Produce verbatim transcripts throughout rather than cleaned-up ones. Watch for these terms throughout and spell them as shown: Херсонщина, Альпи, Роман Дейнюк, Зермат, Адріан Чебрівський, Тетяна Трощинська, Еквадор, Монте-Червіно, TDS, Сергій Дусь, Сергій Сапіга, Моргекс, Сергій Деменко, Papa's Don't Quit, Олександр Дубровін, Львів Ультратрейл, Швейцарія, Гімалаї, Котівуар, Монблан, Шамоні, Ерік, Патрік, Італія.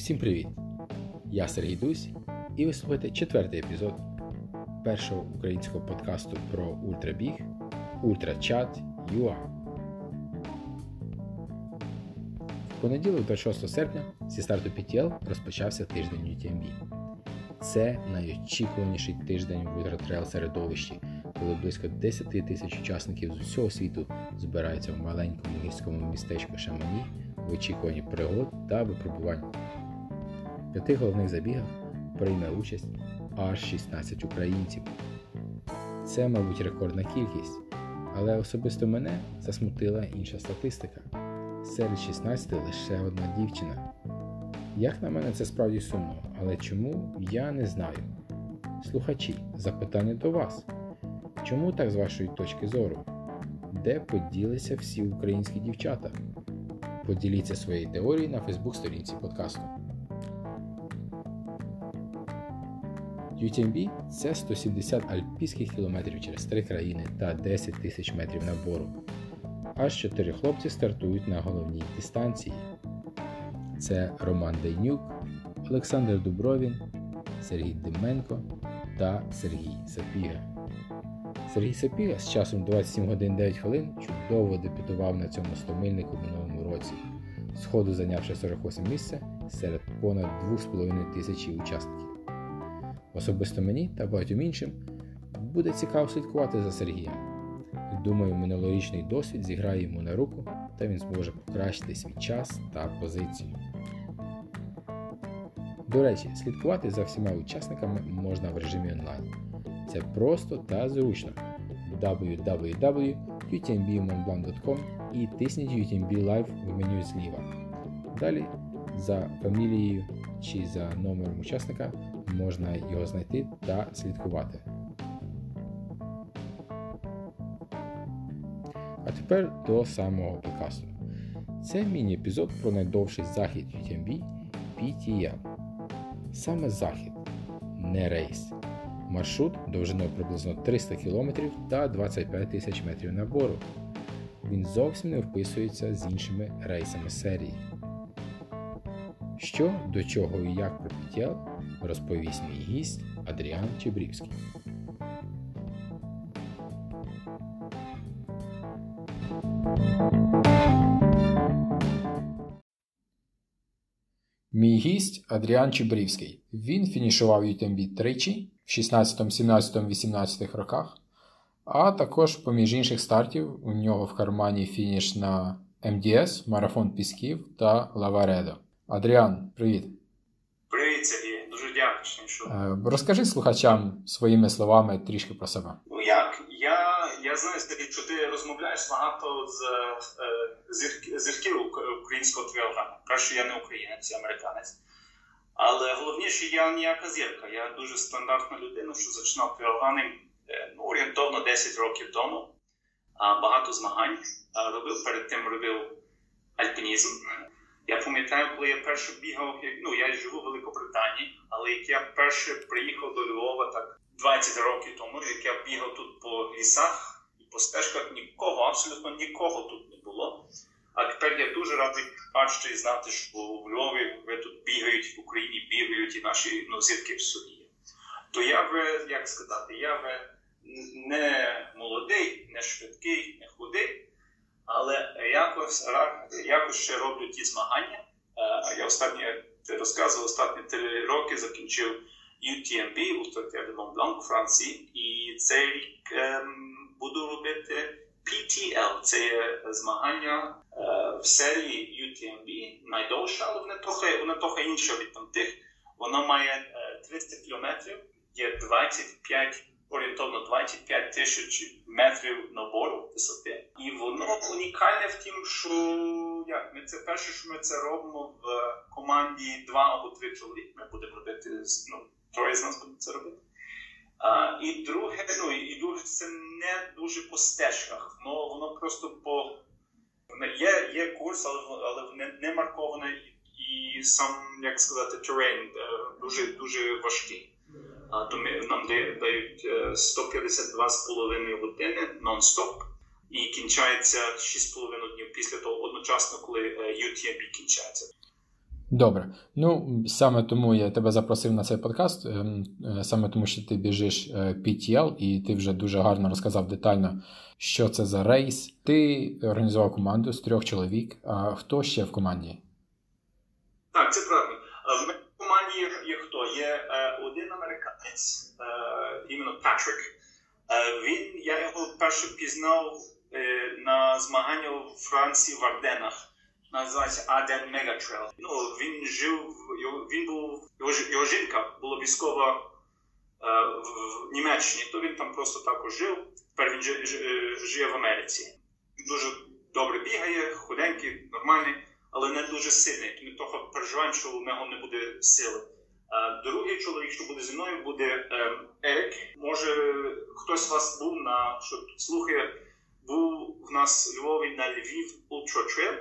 Всім привіт! Я Сергій Дусь, і ви слухаєте четвертий епізод першого українського подкасту про ультрабіг Ультрачат ю ей. В понеділок, двадцять шостого серпня, зі старту пі ті ел розпочався тиждень ю ті ем бі. Це найочікуваніший тиждень в ультратрейл середовищі, коли близько десять тисяч учасників з усього світу збираються в маленькому гірському містечку Шамоні в очікуванні пригод та випробувань. В п'яти головних забігах прийме участь аж шістнадцять українців. Це, мабуть, рекордна кількість, але особисто мене засмутила інша статистика. Серед шістнадцяти лише одна дівчина. Як на мене, це справді сумно, але чому, я не знаю. Слухачі, запитання до вас. Чому так з вашої точки зору? Де поділися всі українські дівчата? Поділіться своєю теорією на фейсбук-сторінці подкасту. ю ті ем бі – це сто сімдесят альпійських кілометрів через три країни та десять тисяч метрів набору. Аж чотири хлопці стартують на головній дистанції. Це Роман Дейнюк, Олександр Дубровін, Сергій Деменко та Сергій Сапіга. Сергій Сапіга з часом двадцять сім годин дев'ять хвилин чудово дебютував на цьому стомильнику в минулому році, з ходу зайнявши сорок восьме місце серед понад дві з половиною тисячі учасників. Особисто мені та багатьом іншим буде цікаво слідкувати за Сергієм. Думаю, минулорічний досвід зіграє йому на руку, та він зможе покращити свій час та позицію. До речі, слідкувати за всіма учасниками можна в режимі онлайн. Це просто та зручно. дабл ю дабл ю дабл ю крапка ю ті ем бі монблан крапка ком і тисніть ю ті ем бі Live в меню зліва. Далі за фамілією чи за номером учасника можна його знайти та слідкувати. А тепер до самого подкасту. Це міні-епізод про найдовший захід ю ті ем бі пі ті ел. Саме захід, не рейс. Маршрут довжиною приблизно триста кілометрів та двадцять п'ять тисяч метрів набору. Він зовсім не вписується з іншими рейсами серії. Що, до чого і як про пі ті ел розповість мій гість Адріан Чебрівський. Мій гість Адріан Чебрівський. Він фінішував ю ті ем бі тричі в шістнадцятому, сімнадцятому, вісімнадцятому роках, а також поміж інших стартів у нього в кармані фініш на ем ді ес, марафон Пісків та Лаваредо. Адріан, привіт. Привіт, Сергій. Дуже дякую. Що... Розкажи слухачам своїми словами трішки про себе. Ну як? Я, я знаю, що ти розмовляєш багато з зірків українського трейлрану. Краще, я не українець, я американець. Але головніше, я ніяка зірка. Я дуже стандартна людина, що зачинав трейлрани ну, орієнтовно десять років тому. Багато змагань робив. Перед тим робив альпінізм. Я пам'ятаю, коли я перше бігав, ну, я живу в Великобританії, але як я перше приїхав до Львова так двадцять років тому, як я бігав тут по лісах і по стежках, нікого, абсолютно нікого тут не було. А тепер я дуже радий бачити і знати, що в Львові ви тут бігають, в Україні бігають і наші ну, зірки в суді є. То я би, як сказати, я би не молодий, не швидкий, не худий, але якось, якось ще роблю ті змагання. Я останні, ти розказував, останні три роки закінчив ю ті ем бі, Ультра три Монблан у Франції. І цей рік ем, буду робити пі ті ел. Це є змагання е, в серії ю ті ем бі, найдовша, але вона трохи, вона трохи інша від там тих. Вона має триста кілометрів, є двадцять п'ять орієнтовно двадцять п'ять тисяч метрів набору висоти. І воно унікальне в тім, що як, ми це перше, що ми це робимо в команді два або три чоловік. Ми будемо робити, ну, троє з нас будуть це робити. А, і друге, ну, і друге, це не дуже по стежках, ну, воно просто по... Є, є курс, але, але не, не маркований і сам, як сказати, терен дуже, дуже важкий. А, то ми, нам дають сто п'ятдесят дві з половиною години нон-стоп і кінчається шість з половиною днів після того одночасно, коли ю ті ем бі кінчається. Добре. Ну, саме тому я тебе запросив на цей подкаст, саме тому, що ти біжиш пі ті ел, і ти вже дуже гарно розказав детально, що це за рейс. Ти організував команду з трьох чоловік. А хто ще в команді? Так, це правда. В команді є хто? Є один американець, іменно Патрік. Він, я його вперше пізнав на змагання у Франції в Арденах. Називається Арден Мегатрейл. Ну, він жив, його, він був, його, його жінка була військова е, в Німеччині, то він там просто також жив. Тепер він ж, ж, живе в Америці. Дуже добре бігає, худенький, нормальний, але не дуже сильний. Ми трохи переживаємо, що у нього не буде сили. Е, другий чоловік, що буде зі мною, буде е, Ерік. Може, хтось з вас був на, що тут слухає, був в нас у Львові на Львів Ультратрейл.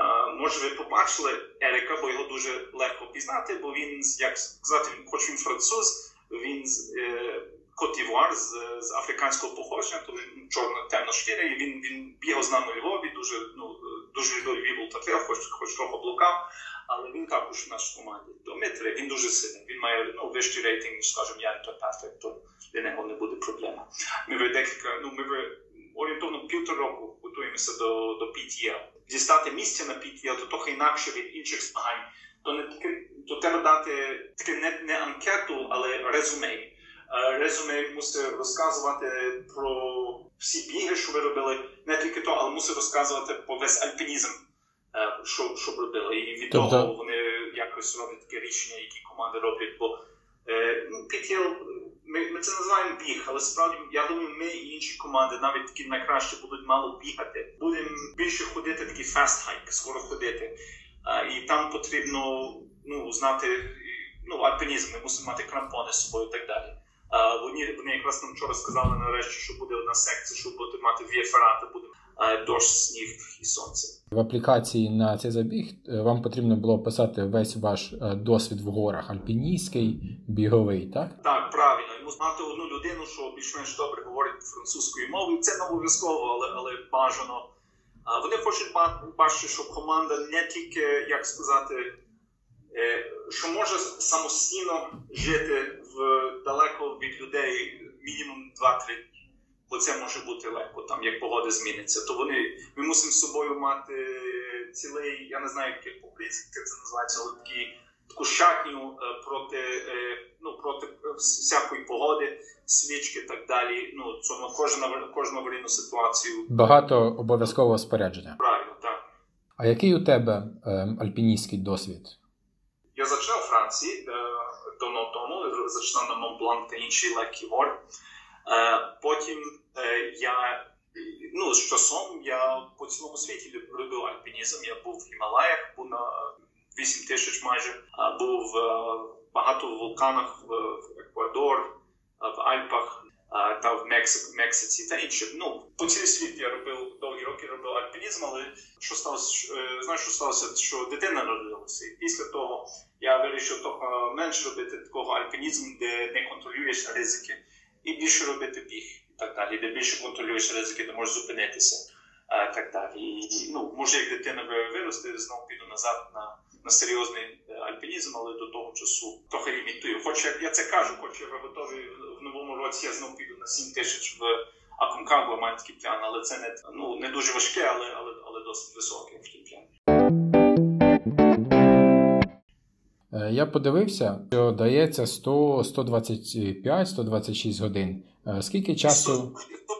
Uh, може, ви побачили Еріка, бо його дуже легко пізнати, бо він, як сказати, він, хоч він француз, він з е, Котівуар, з, з африканського походження, тож чорна, темна шкіра, і він, він бігав з нами у Львові, дуже, ну, дуже любив Львів Ультратрейл, хоч, хоч трохи блукав, але він також в нашій команді. Дмитре, він дуже сильний, він має, ну, вищий рейтинг, ніж, скажімо, Ярик та Патрік, то для нього не буде проблема. Ми вже декілька, ну, ми вже орієнтовно півтора року готуємося до, до пі ті ел. Дістати місце на пі ті ел, то трохи інакше від інших змагань. То не таке, то треба дати таке не, не анкету, але резюме. Резюме мусить розказувати про всі біги, що ви робили, не тільки то, але мусить розказувати про весь альпінізм, що, що робили. І від тобто... того вони якось роблять таке рішення, які команди роблять. Бо ну, пі ті ел, ми, ми це називаємо біг, але справді, я думаю, ми і інші команди, навіть такі найкращі, будуть мало бігати. Будемо більше ходити, такий фаст-хайк, скоро ходити. А, і там потрібно, ну, знати, ну, альпінізм, ми мусимо мати крампони з собою і так далі. А, вони, вони якраз нам вчора сказали нарешті, що буде одна секція, що буде мати дві еферати, буде а, дощ, сніг і сонце. В аплікації на цей забіг вам потрібно було описати весь ваш досвід в горах, альпіністський, біговий, так? Так, правильно. Мати одну людину, що більш-менш добре говорить французькою мовою. Це не обов'язково, але, але бажано. Вони хочуть бачити, щоб команда не тільки, як сказати, що може самостійно жити в, далеко від людей мінімум два-три дні. Бо це може бути легко, там, як погода зміниться. То вони, ми мусимо з собою мати цілий, я не знаю, який по-українськи це називається, але такі таку шатню проти, ну, проти всякої погоди, свічки і так далі. Ну, цьому кожну, кожну аварійну ситуацію. Багато обов'язкового спорядження. Правильно, так. А який у тебе е, альпіністський досвід? Я почав у Франції е, давно тому, зачинав на Монблан та інші легкі гори. Е, потім е, я, ну, з часом я по цілому світі любив альпінізм. Я був в Гімалаях, був на вісім тисяч майже, був багато в вулканах, в Еквадор, в Альпах та в Мексик, Мексиці та іншим. Ну, по цілій світ я робив, довгі роки робив альпінізм, але що сталося, знаєш, що сталося, що дитина народилася. І після того я вирішив трохи менше робити такого альпінізму, де не контролюєш ризики, і більше робити біг і так далі, де більше контролюєш ризики, де можеш зупинитися і так далі. І, ну, може, як дитина виросте, знову піду назад на на серйозний альпінізм, але до того часу трохи лімітую. Хоч я це кажу, хоч я готовий в новому році, я знову піду на сім тисяч в Акончагуа, маю такий план, але це не, ну, не дуже важке, але, але, але досить високий план. Я подивився, що дається сто, сто двадцять п'ять, сто двадцять шість годин. Скільки часу... сто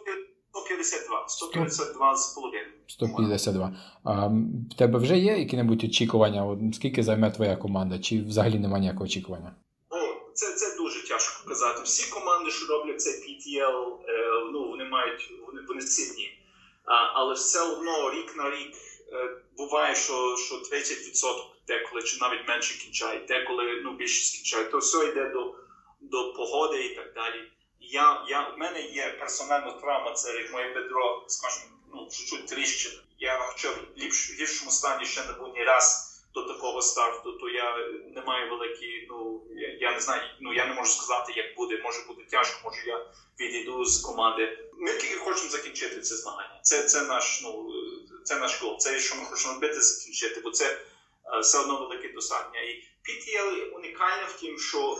п'ятдесят два, сто п'ятдесят два з половиною. сто п'ятдесят два. А, в тебе вже є які-небудь очікування? Скільки займе твоя команда? Чи взагалі немає ніякого очікування? О, це, це дуже тяжко казати. Всі команди, що роблять цей пі ті ел, е, ну, вони мають, вони, вони сильні. А, але все одно рік на рік е, буває, що, що тридцять відсотків деколи, чи навіть менше кінчають, деколи, ну, більше кінчають. То все йде до, до погоди і так далі. Я, я, у мене є персональна травма, це як моє бедро, скажімо, ну, чуть-чуть тріщина. Я хоча в ліпш, гіршому стані ще не був ні раз до такого старту, то я не маю великі, ну, я, я не знаю, ну, я не можу сказати, як буде, може буде тяжко, може я відійду з команди. Ми тільки хочемо закінчити це змагання. Це, це наш, ну, це наш гол, це що ми хочемо робити, закінчити, бо це все одно велике досягнення. І пі ті ел унікальне в тім, що,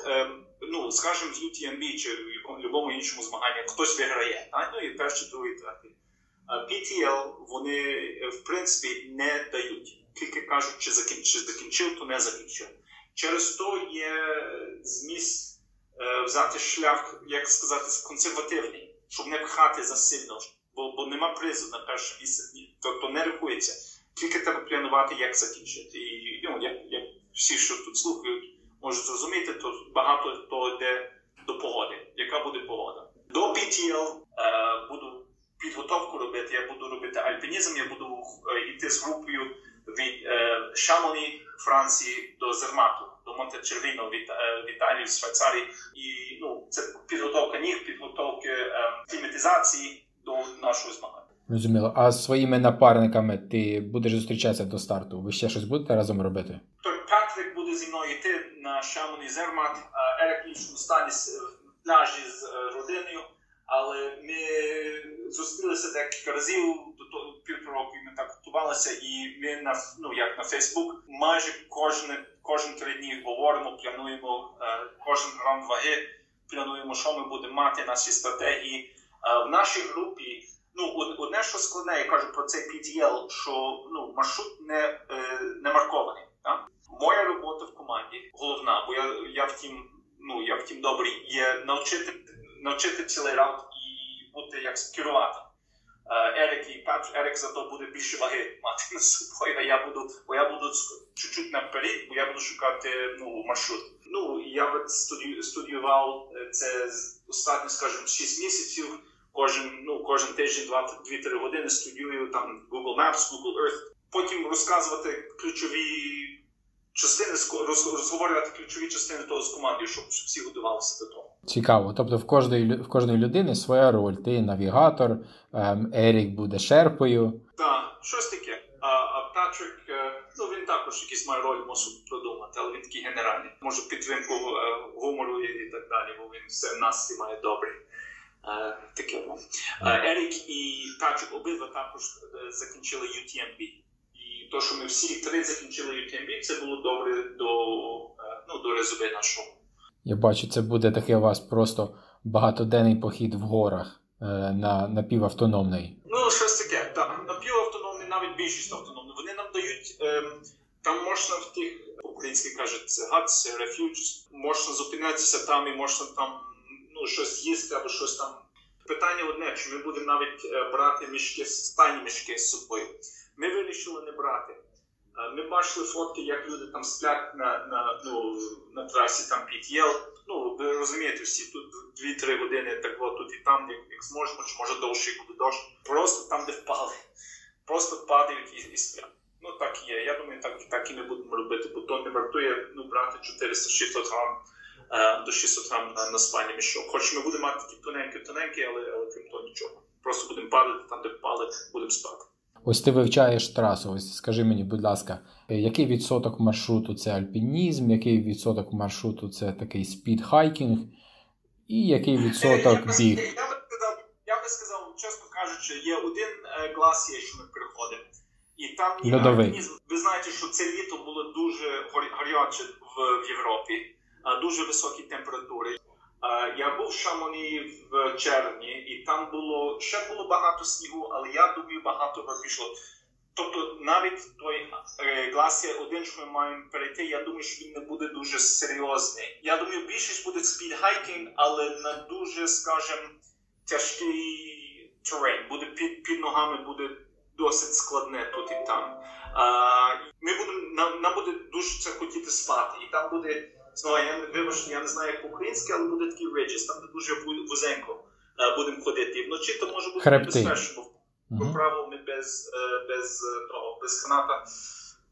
ну, скажімо, з ю ті ем бі чи в будь-якому іншому змаганні хтось виграє, так? Ну, і перший, другий, третій. пі ті ел вони, в принципі, не дають. Тільки кажуть, чи закінчив, закінчив, то не закінчив. Через то є зміст взяти шлях, як сказати, консервативний, щоб не пхати засильно, бо, бо нема призу на перше місце, тобто не рахується. Тільки треба планувати, як закінчити. І, ну, як, як всі, що тут слухають, можуть зрозуміти, то багато хто йде до погоди. Яка буде погода? До пі ті ел е, буду підготовку робити, я буду робити альпінізм, я буду йти з групою від е, Шамоні, Франції, до Зермату, до Монте-Червіно, від е, Італії, Швейцарії. І, ну, це підготовка ніг, підготовка е, кліматизації до нашого змагання. Розуміло. А з своїми напарниками ти будеш зустрічатися до старту? Ви ще щось будете разом робити? Так, Патрік буде зі мною йти на Шамоні, Зермат, Ерік в іншому стані в пляжі з родиною. Але ми зустрілися декілька разів, півтора року ми так готувалися, і ми на, ну, як на Фейсбук майже кожне, кожні три дні говоримо, плануємо кожен грам ваги, плануємо, що ми будемо мати, наші стратегії. В нашій групі, ну, одне, що складне, я кажу про цей пі ті ел, що, ну, маршрут не, не маркований. Так? Моя робота в команді головна, бо я, я втім, ну, я втім добрий, є навчити навчити цілий раунд і бути як керувати. Ерік і Патрік, Ерік зато буде більше ваги мати на собою, а я буду, бо я буду чуть-чуть наперед, бо я буду шукати, ну, маршрут. Ну, я студію, студіював це останні, скажімо, шість місяців. Кожен, ну, кожен тиждень дві-три години студіюю там Google Maps, Google Earth. Потім розказувати ключові частини, розговорювати ключові частини того з командою, щоб всі готувалися до того. Цікаво. Тобто в кожної, в кожної людини своя роль. Ти навігатор, Ерік буде шерпою. Так, щось таке. А, а Патрік, ну, він також якийсь має роль, можу продумати, але він такий генеральний. Може підтримку гумору і так далі, бо він все в нас всі має добре. Таке. Ерік і Патрік обидва також закінчили ю ті ем бі. І то, що ми всі три закінчили ю ті ем бі, це було добре до, ну, до резюме нашого. Я бачу, це буде такий у вас просто багатоденний похід в горах на, на півавтономний. Ну, щось таке, так. На півавтономний, навіть більшість автономний. Вони нам дають, ем, там можна в тих, українські кажуть, це гадс, рефюдж, можна зупинятися там і можна там, ну, щось їсти або щось там. Питання одне, чи ми будемо навіть брати мішки, стайні мішки з собою. Ми вирішили не брати. Ми бачили фотки, як люди там сплять на, на, ну, на трасі там пі ті ел. Ну, ви розумієте всі, тут дві-три години, так було тут і там, як, як зможемо, чи може довше, як буде довше. Просто там, де впали. Просто падають і, і сплять. Ну, так і є. Я думаю, так, так і ми будемо робити, бо то не вартує, ну, брати чотириста-шістсот грам е, до шістсот грам на, на спальні мішок. Хоч ми будемо мати такі тоненькі-тоненькі, але, але крім того нічого. Просто будемо падати там, де впали, будемо спати. Ось ти вивчаєш трасу, ось скажи мені, будь ласка, який відсоток маршруту це альпінізм, який відсоток маршруту це такий спідхайкінг і який відсоток біг? Я, я, я, я би сказав, чесно кажучи, є один клас, є, що ми переходимо, і там є альпінізм. Ви знаєте, що це літо було дуже гаряче в, в Європі, дуже високі температури. Я був в Шамоні в червні, і там було, ще було багато снігу, але я думаю, багато пішло. Тобто навіть той гласія один, що ми маємо перейти, я думаю, що він не буде дуже серйозний. Я думаю, більшість буде спідхайкінг, але на дуже, скажімо, тяжкий терен. Буде під, під ногами буде досить складне тут і там. А, ми будемо, нам, нам буде дуже це хотіти спати, і там буде... Знову, я, вибачте, я не знаю, як по-українськи, але буде такий ridges, там дуже вузенько будемо ходити. І вночі то може бути небезпечно, бо по правилу ми без, без, того, без каната.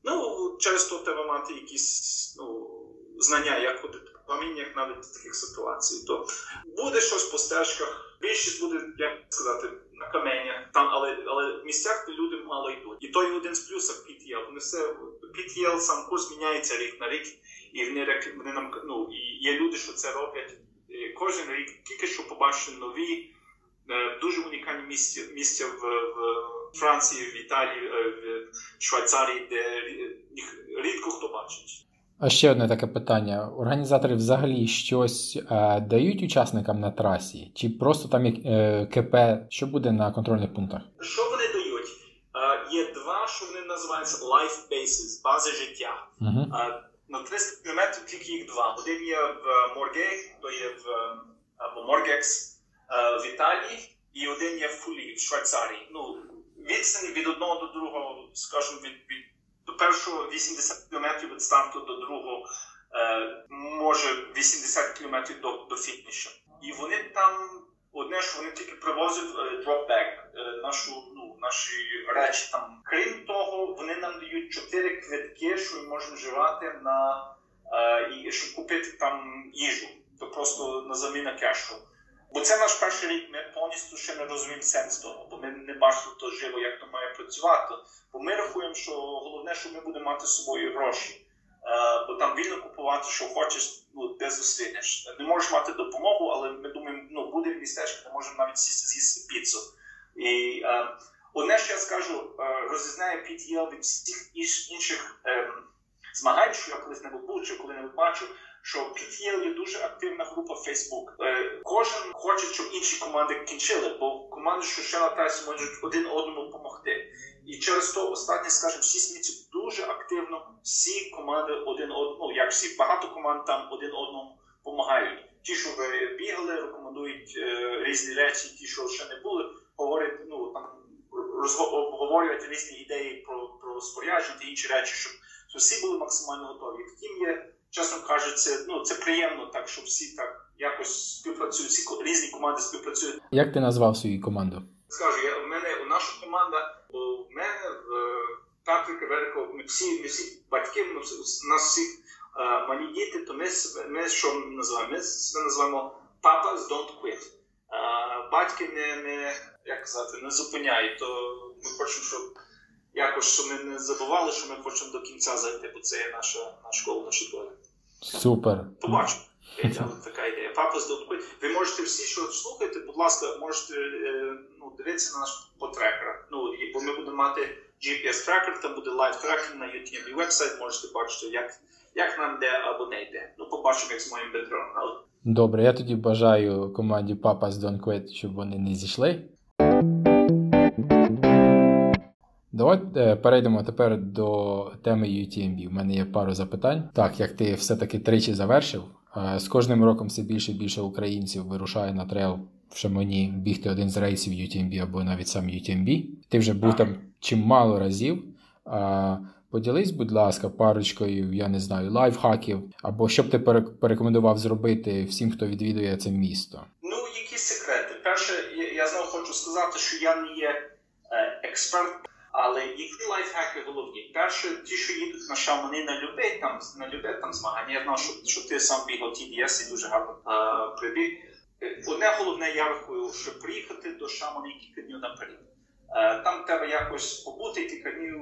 Ну, через то треба мати якісь, ну, знання, як ходити по каміннях навіть в таких ситуаціях. То буде щось по стежках, більшість буде, як сказати, на каменях, там, але, але в місцях, де люди мало йдуть. І той один з плюсів пі ті ел, вони все, пі ті ел сам курс міняється рік на рік. І вони, вони нам, ну, і є люди, що це роблять кожен рік, тільки що побачили нові, дуже унікальні місця, місця в, в Франції, в Італії, в Швейцарії, де їх рідко хто бачить. А ще одне таке питання. Організатори взагалі щось е, дають учасникам на трасі? Чи просто там е, КП? Що буде на контрольних пунктах? Що вони дають? Е, є два, що вони називаються life bases, бази життя. Угу. Е, на триста кілометрів тільки їх два. Один є в Морге, то є в або Моргекс е, в Італії, і один є в Фулі, в Швейцарії. Ну, відстань від одного до другого, скажімо, від, від до першого вісімдесят кілометрів від старту, до другого, е, може, вісімдесят кілометрів до, до фінішу. І вони там, одне, що вони тільки привозять е, дропбек, е, нашу, ну, наші речі там. Крім того, вони нам дають чотири квитки, що ми можемо вживати на, е, і, щоб купити там їжу, то просто на заміну кешу. Бо це наш перший рік, ми повністю ще не розуміємо сенс того, бо ми не бачимо то живо, як то має працювати. Бо ми рахуємо, що головне, що ми будемо мати з собою гроші. Е, бо там вільно купувати, що хочеш, ну, де зустрінеш. Не можеш мати допомогу, але ми думаємо, ну, буде містечко, не можемо навіть сісти з'їсти піцу. І е, одне, що я скажу, е, розрізняє пі ті ел від всіх інших е, змагань, що я колись не був, чи коли-небудь бачу, що пі ті ел є дуже активна група в Facebook. Е, кожен хоче, щоб інші команди кінчили, бо команди, що ще на трасі, можуть один одному допомогти. І через то останні, скажімо, шість місяців дуже активно всі команди один одному, як всі, багато команд там один одному допомагають. Ті, що бігали, рекомендують е, різні речі, ті, що ще не були, говорять, ну, там, розго- обговорюють різні ідеї про, про спорядження і інші речі, щоб всі були максимально готові. Втім є, чесно кажучи, ну, це приємно так, що всі так якось співпрацюють, всі різні команди співпрацюють. Як ти назвав свою команду? Скажу, я, в мене, у наша команда, у мене, в Патріка, Верика, ми всі, ми всі батьки, ми, нас всіх е, малі діти, то ми, ми що ми називаємо? Ми себе називаємо Papa's Don't Quit. Е, батьки не, не, як казати, не зупиняють, то ми хочемо, щоб якось, що ми не забували, що ми хочемо до кінця зайти, бо це є наша, наша школа, наша доля. Супер. Побачимо. Така ідея. Папа здобує. Ви можете всі, що слухаєте, будь ласка, можете ну, дивитися на наш потрекер. Ну, бо ми будемо мати джі пі ес трекер, там буде лайв-трекер на ю ті ем бі вебсайт, можете бачити, як, як нам де або не йде. Ну, побачимо, як з моїм бедром. Але... Добре, я тоді бажаю команді Papa's Don't Quit, щоб вони не зійшли. Давайте перейдемо тепер до теми ю ті ем бі. У мене є пару запитань. Так, як ти все-таки тричі завершив, з кожним роком все більше і більше українців вирушає на трейл в Шамоні бігти один з рейсів ю ті ем бі або навіть сам ю ті ем бі. Ти вже був там чимало разів. Поділись, будь ласка, парочкою, я не знаю, лайфхаків, або що б ти порекомендував зробити всім, хто відвідує це місто? Ну, які секрети? Перше, я знову хочу сказати, що я не є експерт. Але які лайфхаки головні? Перше, ті, що їдуть на Шамоні на людей, там, на любе там змагання. Я знаю, що, що ти сам бігав ті ді ес і дуже гарно е, прибіг. Одне головне, я рахую, що приїхати до Шамоні кілька днів наперед. Е, там треба якось побути, кілька днів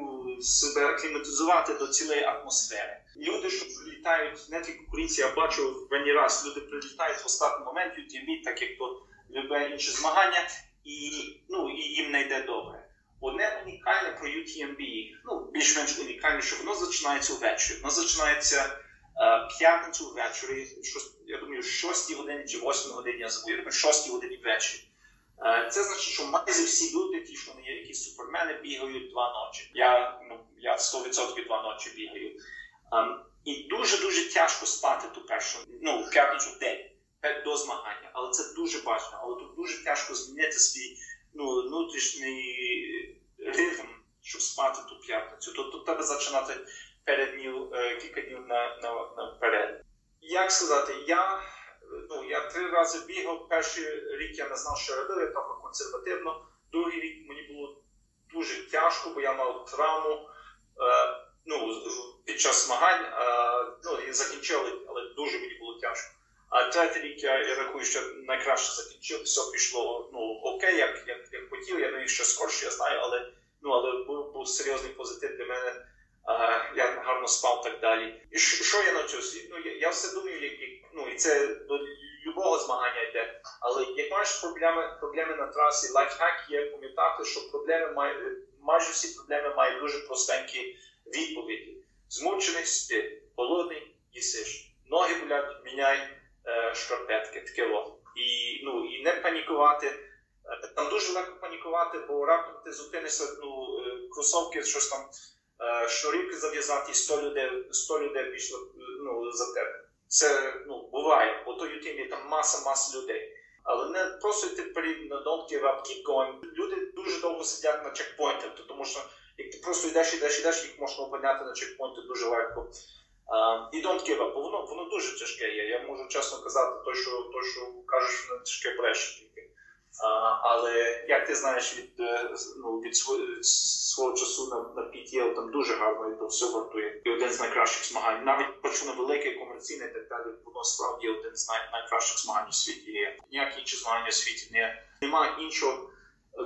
себе акліматизувати до цілої атмосфери. Люди, що прилітають, не тільки українці, я бачу в мені раз, люди прилітають в останній момент, ю ті ем бі, так як то любе інше змагання, і, ну, і їм не йде добре. Одне унікальне про ю ті ем бі, ну, більш-менш унікальне, що воно зачинається ввечері. Воно зачинається е, п'ятницю ввечері, шост, я думаю, шостій годині чи восьмій годині, я забув, я думаю, шостій годині ввечері. Е, це значить, що майже всі люди, ті, що вони є якісь супермени, бігають два ночі. Я, ну, я сто відсотків два ночі бігаю. Е, і дуже-дуже тяжко спати ту першу, ну, п'ятницю в день, до змагання. Але це дуже бажано, але тут дуже тяжко змінити свій ну, внутрішній ритм, щоб спати ту п'ятницю. Тобто треба зачинати перед днів, кілька днів на, на, наперед. Як сказати, я, ну, я три рази бігав. Перший рік я не знав, що робив, я трохи консервативно. Другий рік мені було дуже тяжко, бо я мав травму е, ну, під час змагань. Е, ну, і закінчили, але дуже мені було тяжко. А третій рік я, я рахую, що найкраще закінчив, все пішло ну, окей, як, як, як хотів, я навіть ще скорше, я знаю, але, ну, але був, був серйозний позитив для мене, а, я гарно спав і так далі. І що, що я навчився? Ну, я, я все думаю, як, ну, і це до любого змагання йде. Але як маєш проблеми, проблеми на трасі, лайфхак є пам'ятати, що проблеми має, майже всі проблеми мають дуже простенькі відповіді. Змучений спи, голодний їсиш, ноги болять, міняй е, шкарпетки, ткело. І, ну, і не панікувати. Там дуже легко панікувати, бо раптом ти зупинишся, ну, кросовки, щось там, шнурівки зав'язати, і сто людей, сто людей пішло, ну, за тебе. Це, ну, буває, бо то ютимі там маса-маса людей. Але не просто ти перед на don't give up, keep going. Люди дуже довго сидять на чекпоінтах, тому що як ти просто йдеш, йдеш, йдеш, їх можна опиняти на чекпоінти дуже легко. Uh, і don't give up, бо воно, воно дуже тяжке є. Я можу чесно казати, то, що, то, що кажеш, воно тяжке бреше тільки. Uh, але, як ти знаєш, від, ну, від свого часу на, на пі ті ел там дуже гарно і то все вартує. І один з найкращих змагань. Навіть почу на велике комерційне і так далі, воно справді один з най, найкращих змагань у світі є. Ніякі інші змагання у світі не. Немає іншого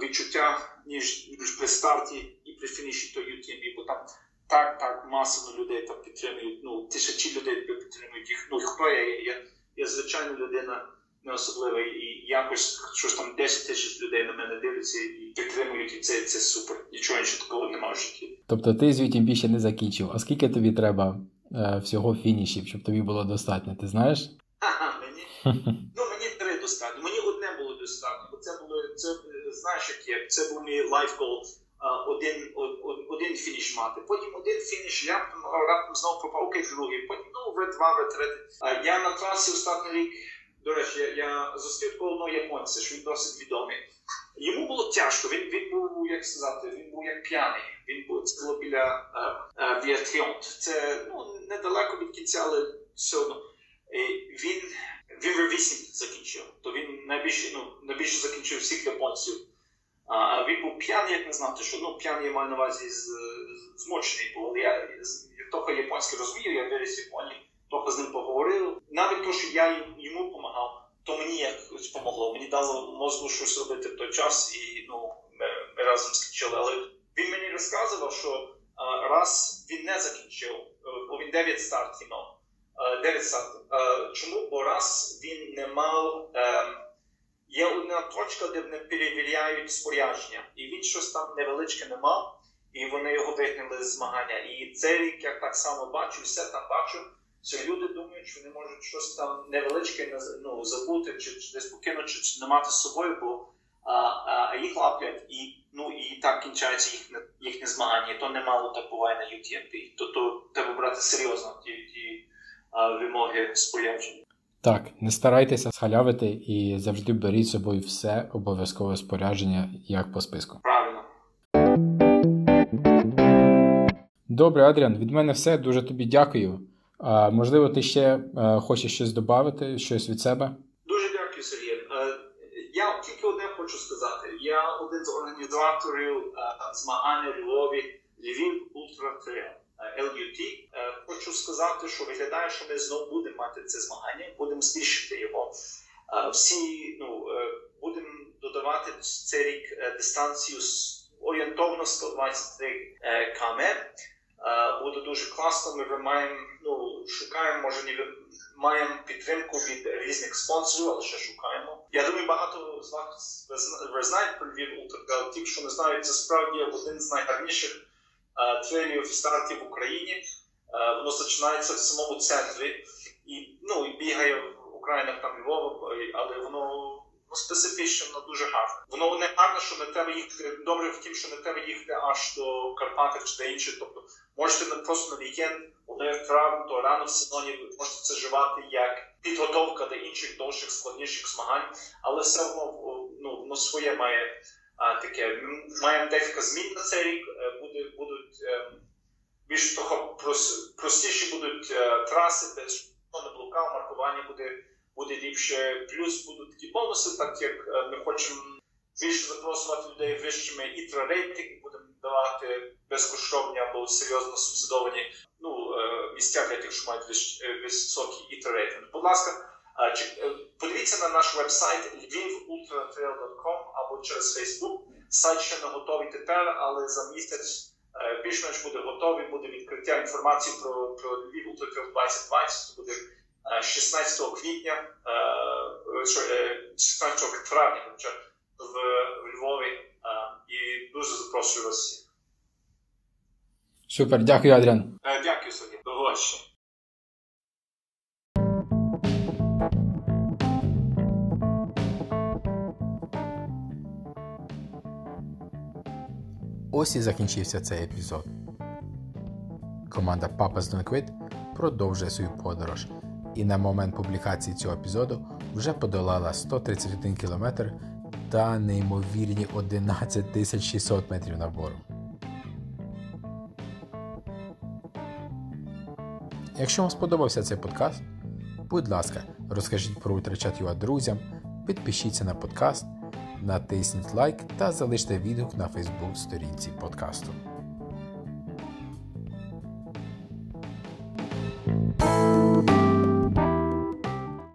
відчуття, ніж, ніж при старті і при фініші той ю ті ем бі, бо там так, так, масово людей там підтримують, ну, тисячі людей підтримують їх. Ну, хто я є? Я, я звичайна людина, не особлива, і якось щось там десять тисяч людей на мене дивляться і підтримують, і це, це супер. Нічого іншого такого немає в житті. Тобто ти з ю ті ем бі ще не закінчив. А скільки тобі треба е, всього фінішів, щоб тобі було достатньо, ти знаєш? Ага, мені, ну, мені три достатньо. Мені одне було достатньо, бо це було, це, знаєш, як є, це був мій лайфгол. Один, один, один фініш мати, потім один фініш, я раптом знову пропав, окей, другий, потім, ну, ви два, ви третій. Я на трасі останній рік, до речі, я, я зустрів одного японця, що він досить відомий. Йому було тяжко, він, він був, як сказати, він був як п'яний, він був, це було біля В'єтріонт, це, ну, недалеко від кінця, але все одно. Він, він вже вісім закінчив, то він найбільше, ну, найбільше закінчив всіх японців. А він був п'яний, як не знав, що, ну, п'яний я маю на увазі змочений був, але я трохи японський розумію, я виріс в Японії, трохи з ним поговорив. Навіть те, що я йому допомагав, то мені якось допомогло, мені дало мозку щось робити в той час, і, ну, ми, ми разом скінчили. Але він мені розказував, що а, раз він не закінчив, бо він дев'ять стартів мав, дев'ять стартів. А, чому? Бо раз він не мав... А, є одна точка, де вони перевіряють спорядження, і він щось там невеличке не мав, і вони його вигнали з змагання. І цей рік я так само бачу, все там бачу, що люди думають, що вони можуть щось там невеличке, ну, забути, чи, чи десь покинути, чи, чи не мати з собою, бо а, а, їх лаплять, і, ну, і так кінчається їхні, їхні змагання. І то немало так буває на ю ті ем бі. То, то треба брати серйозно ті, ті а, вимоги спорядження. Так, не старайтеся схалявити і завжди беріть з собою все обов'язкове спорядження, як по списку. Правильно. Добре, Адріан, від мене все. Дуже тобі дякую. А, можливо, ти ще а, хочеш щось додати, щось від себе? Дуже дякую, Сергій. А, я тільки одне хочу сказати. Я один з організаторів а, змагання Львові Львів Ультратрейл. ел ю ті. Хочу сказати, що виглядає, що ми знову будемо мати це змагання, будемо збільшити його. Всі, ну, будемо додавати цей рік дистанцію орієнтовно сто двадцять три кілометри. Буде дуже класно, ми вже маємо, ну, шукаємо, може, не маємо підтримку від різних спонсорів, але ще шукаємо. Я думаю, багато з вас вже знають про Львів Ультратрейл, ті, що не знають, це справді один з найгарніших трейлів стартів в Україні. Воно починається в самому центрі і, ну, і бігає в окраїнах там Львова, але воно, ну, специфічно, воно дуже гарне. Воно не гарне, що не треба їхати, добре в тім, що не треба їхати аж до Карпатів чи де інше. Тобто можете просто на вікенд, коли травм, то рано в сезоні можете це живати як підготовка до інших довших, складніших змагань, але все одно, ну, воно своє має. А, таке. Ми маємо декілька змін на цей рік, буде, будуть е, більш того, прос, простіші будуть е, траси, без блока, маркування буде, буде ліпше, плюс будуть такі бонуси, так як е, ми хочемо більше запросувати людей вищими ітра-рейтинги, будемо давати безкоштовні або серйозно субсидовані, ну, е, місця, якщо мають вищ, е, високі ітра-рейтинги. Будь ласка. Подивіться на наш веб-сайт львів ультратрейл крапка ком або через Facebook. Сайт ще не готовий тепер, але за місяць більш-менш буде готовий, буде відкриття інформації про, про Львів Ультратрейл двадцять двадцять, буде шістнадцятого квітня, шістнадцятого травня в Львові, і дуже запрошую вас всіх. Супер, дякую, Адріан. Дякую, Сергій. До побачення. Ось і закінчився цей епізод. Команда Papa's Don't Quit продовжує свою подорож і на момент публікації цього епізоду вже подолала сто тридцять один кілометр та неймовірні одинадцять тисяч шістсот метрів набору. Якщо вам сподобався цей подкаст, будь ласка, розкажіть про Ультрачат ю ей друзям, підпишіться на подкаст, натисніть лайк та залиште відгук на Facebook-сторінці подкасту.